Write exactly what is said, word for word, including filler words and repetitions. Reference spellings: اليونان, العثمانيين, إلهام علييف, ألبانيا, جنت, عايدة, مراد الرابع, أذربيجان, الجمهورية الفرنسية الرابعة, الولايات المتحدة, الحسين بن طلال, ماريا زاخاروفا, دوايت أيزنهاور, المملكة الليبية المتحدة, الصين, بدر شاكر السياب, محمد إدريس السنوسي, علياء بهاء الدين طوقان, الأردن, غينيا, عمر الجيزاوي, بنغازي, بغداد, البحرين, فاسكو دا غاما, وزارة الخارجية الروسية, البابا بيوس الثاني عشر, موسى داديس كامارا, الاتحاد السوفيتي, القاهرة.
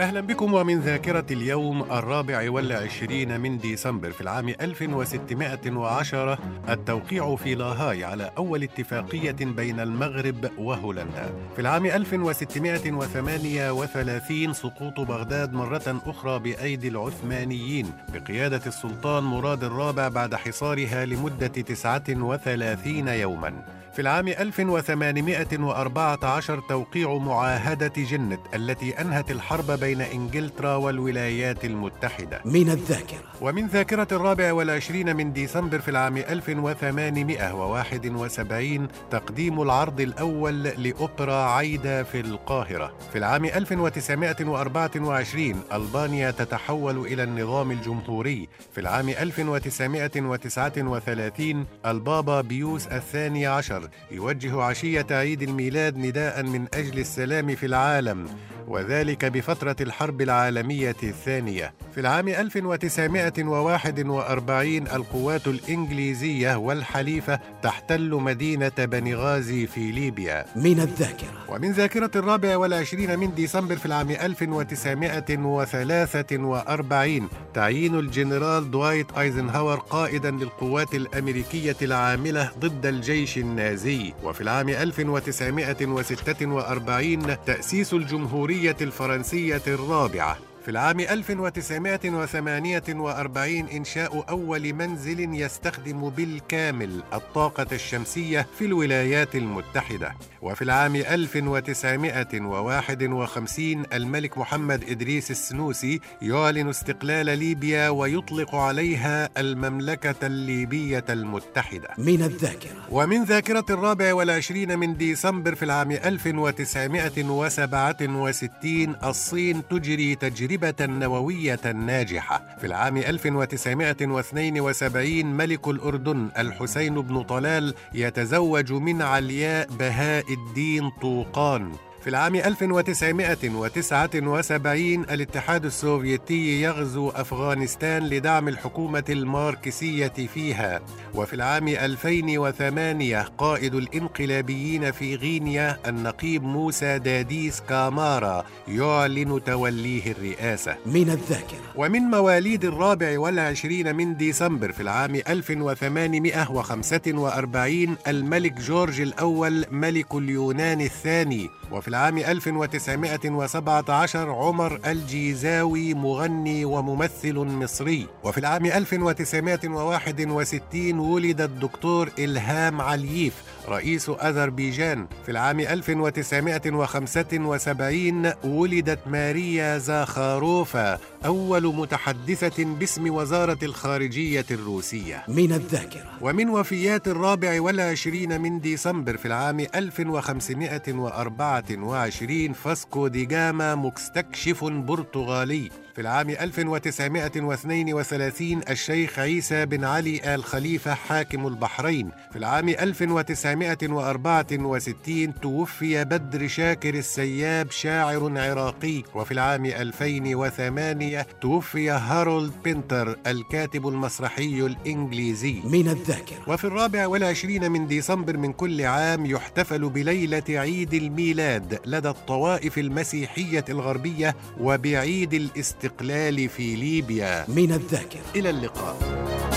أهلا بكم. ومن ذاكرة اليوم الرابع والعشرين من ديسمبر في العام ألف وستمائة وعشرة التوقيع في لاهاي على أول اتفاقية بين المغرب وهولندا. في العام ألف وستمائة وثمانية وثلاثين سقوط بغداد مرة أخرى بأيدي العثمانيين بقيادة السلطان مراد الرابع بعد حصارها لمدة تسعة وثلاثين يوماً. في العام ألف وثمانمائة وأربعة عشر توقيع معاهدة جنت التي أنهت الحرب بين إنجلترا والولايات المتحدة. من الذاكرة. ومن ذاكرة الرابع والعشرين من ديسمبر في العام ألف وثمانمائة وواحد وسبعين تقديم العرض الأول لأوبرا عايدة في القاهرة. في العام ألف وتسعمائة وأربعة وعشرين ألبانيا تتحول إلى النظام الجمهوري. في العام ألف وتسعمائة وتسعة وثلاثين البابا بيوس الثاني عشر يوجه عشية عيد الميلاد نداء من أجل السلام في العالم، وذلك بفترة الحرب العالمية الثانية. في العام ألف وتسعمائة وواحد وأربعين القوات الإنجليزية والحليفة تحتل مدينة بنغازي في ليبيا. من الذاكرة. ومن ذاكرة الرابع والعشرين من ديسمبر في العام ألف وتسعمائة وثلاثة وأربعين تعيين الجنرال دوايت أيزنهاور قائدا للقوات الأمريكية العاملة ضد الجيش النازي. وفي العام ألف وتسعمائة وستة وأربعين تأسيس الجمهورية الفرنسية الرابعة. في العام ألف وتسعمائة وثمانية وأربعين إنشاء أول منزل يستخدم بالكامل الطاقة الشمسية في الولايات المتحدة. وفي العام ألف وتسعمائة وواحد وخمسين الملك محمد إدريس السنوسي يعلن استقلال ليبيا ويطلق عليها المملكة الليبية المتحدة. من الذاكرة. ومن ذاكرة الرابع والعشرين من ديسمبر في العام ألف وتسعمائة وسبعة وستين الصين تجري تجربة تجربة نووية ناجحة. في العام ألف وتسعمائة واثنين وسبعين ملك الأردن الحسين بن طلال يتزوج من علياء بهاء الدين طوقان. في العام ألف وتسعمائة وتسعة وسبعين الاتحاد السوفيتي يغزو أفغانستان لدعم الحكومة الماركسية فيها. وفي العام ألفين وثمانية قائد الانقلابيين في غينيا النقيب موسى داديس كامارا يعلن توليه الرئاسة. من الذاكرة. ومن مواليد الرابع والعشرين من ديسمبر في العام ألف وثمانمائة وخمسة وأربعين الملك جورج الأول ملك اليونان الثاني. وفي في العام ألف وتسعمائة وسبعة عشر عمر الجيزاوي مغني وممثل مصري. وفي العام ألف وتسعمائة وواحد وستين ولد الدكتور إلهام علييف رئيس أذربيجان. في العام ألف وتسعمائة وخمسة وسبعين ولدت ماريا زاخاروفا أول متحدثة باسم وزارة الخارجية الروسية. من الذاكرة. ومن وفيات الرابع والعشرين من ديسمبر في العام ألف وخمسمائة وأربعة وعشرين فاسكو دي جاما مستكشف برتغالي. في العام ألف وتسعمائة واثنين وثلاثين الشيخ عيسى بن علي آل خليفة حاكم البحرين. في العام ألف وتسعمائة وأربعة وستين توفي بدر شاكر السياب شاعر عراقي. وفي العام ألفين وثمانية توفي هارولد بنتر الكاتب المسرحي الإنجليزي. من الذاكرة. وفي الرابع والعشرين من ديسمبر من كل عام يحتفل بليلة عيد الميلاد لدى الطوائف المسيحية الغربية وبعيد الاستقلال في ليبيا. من الذاكرة. إلى اللقاء.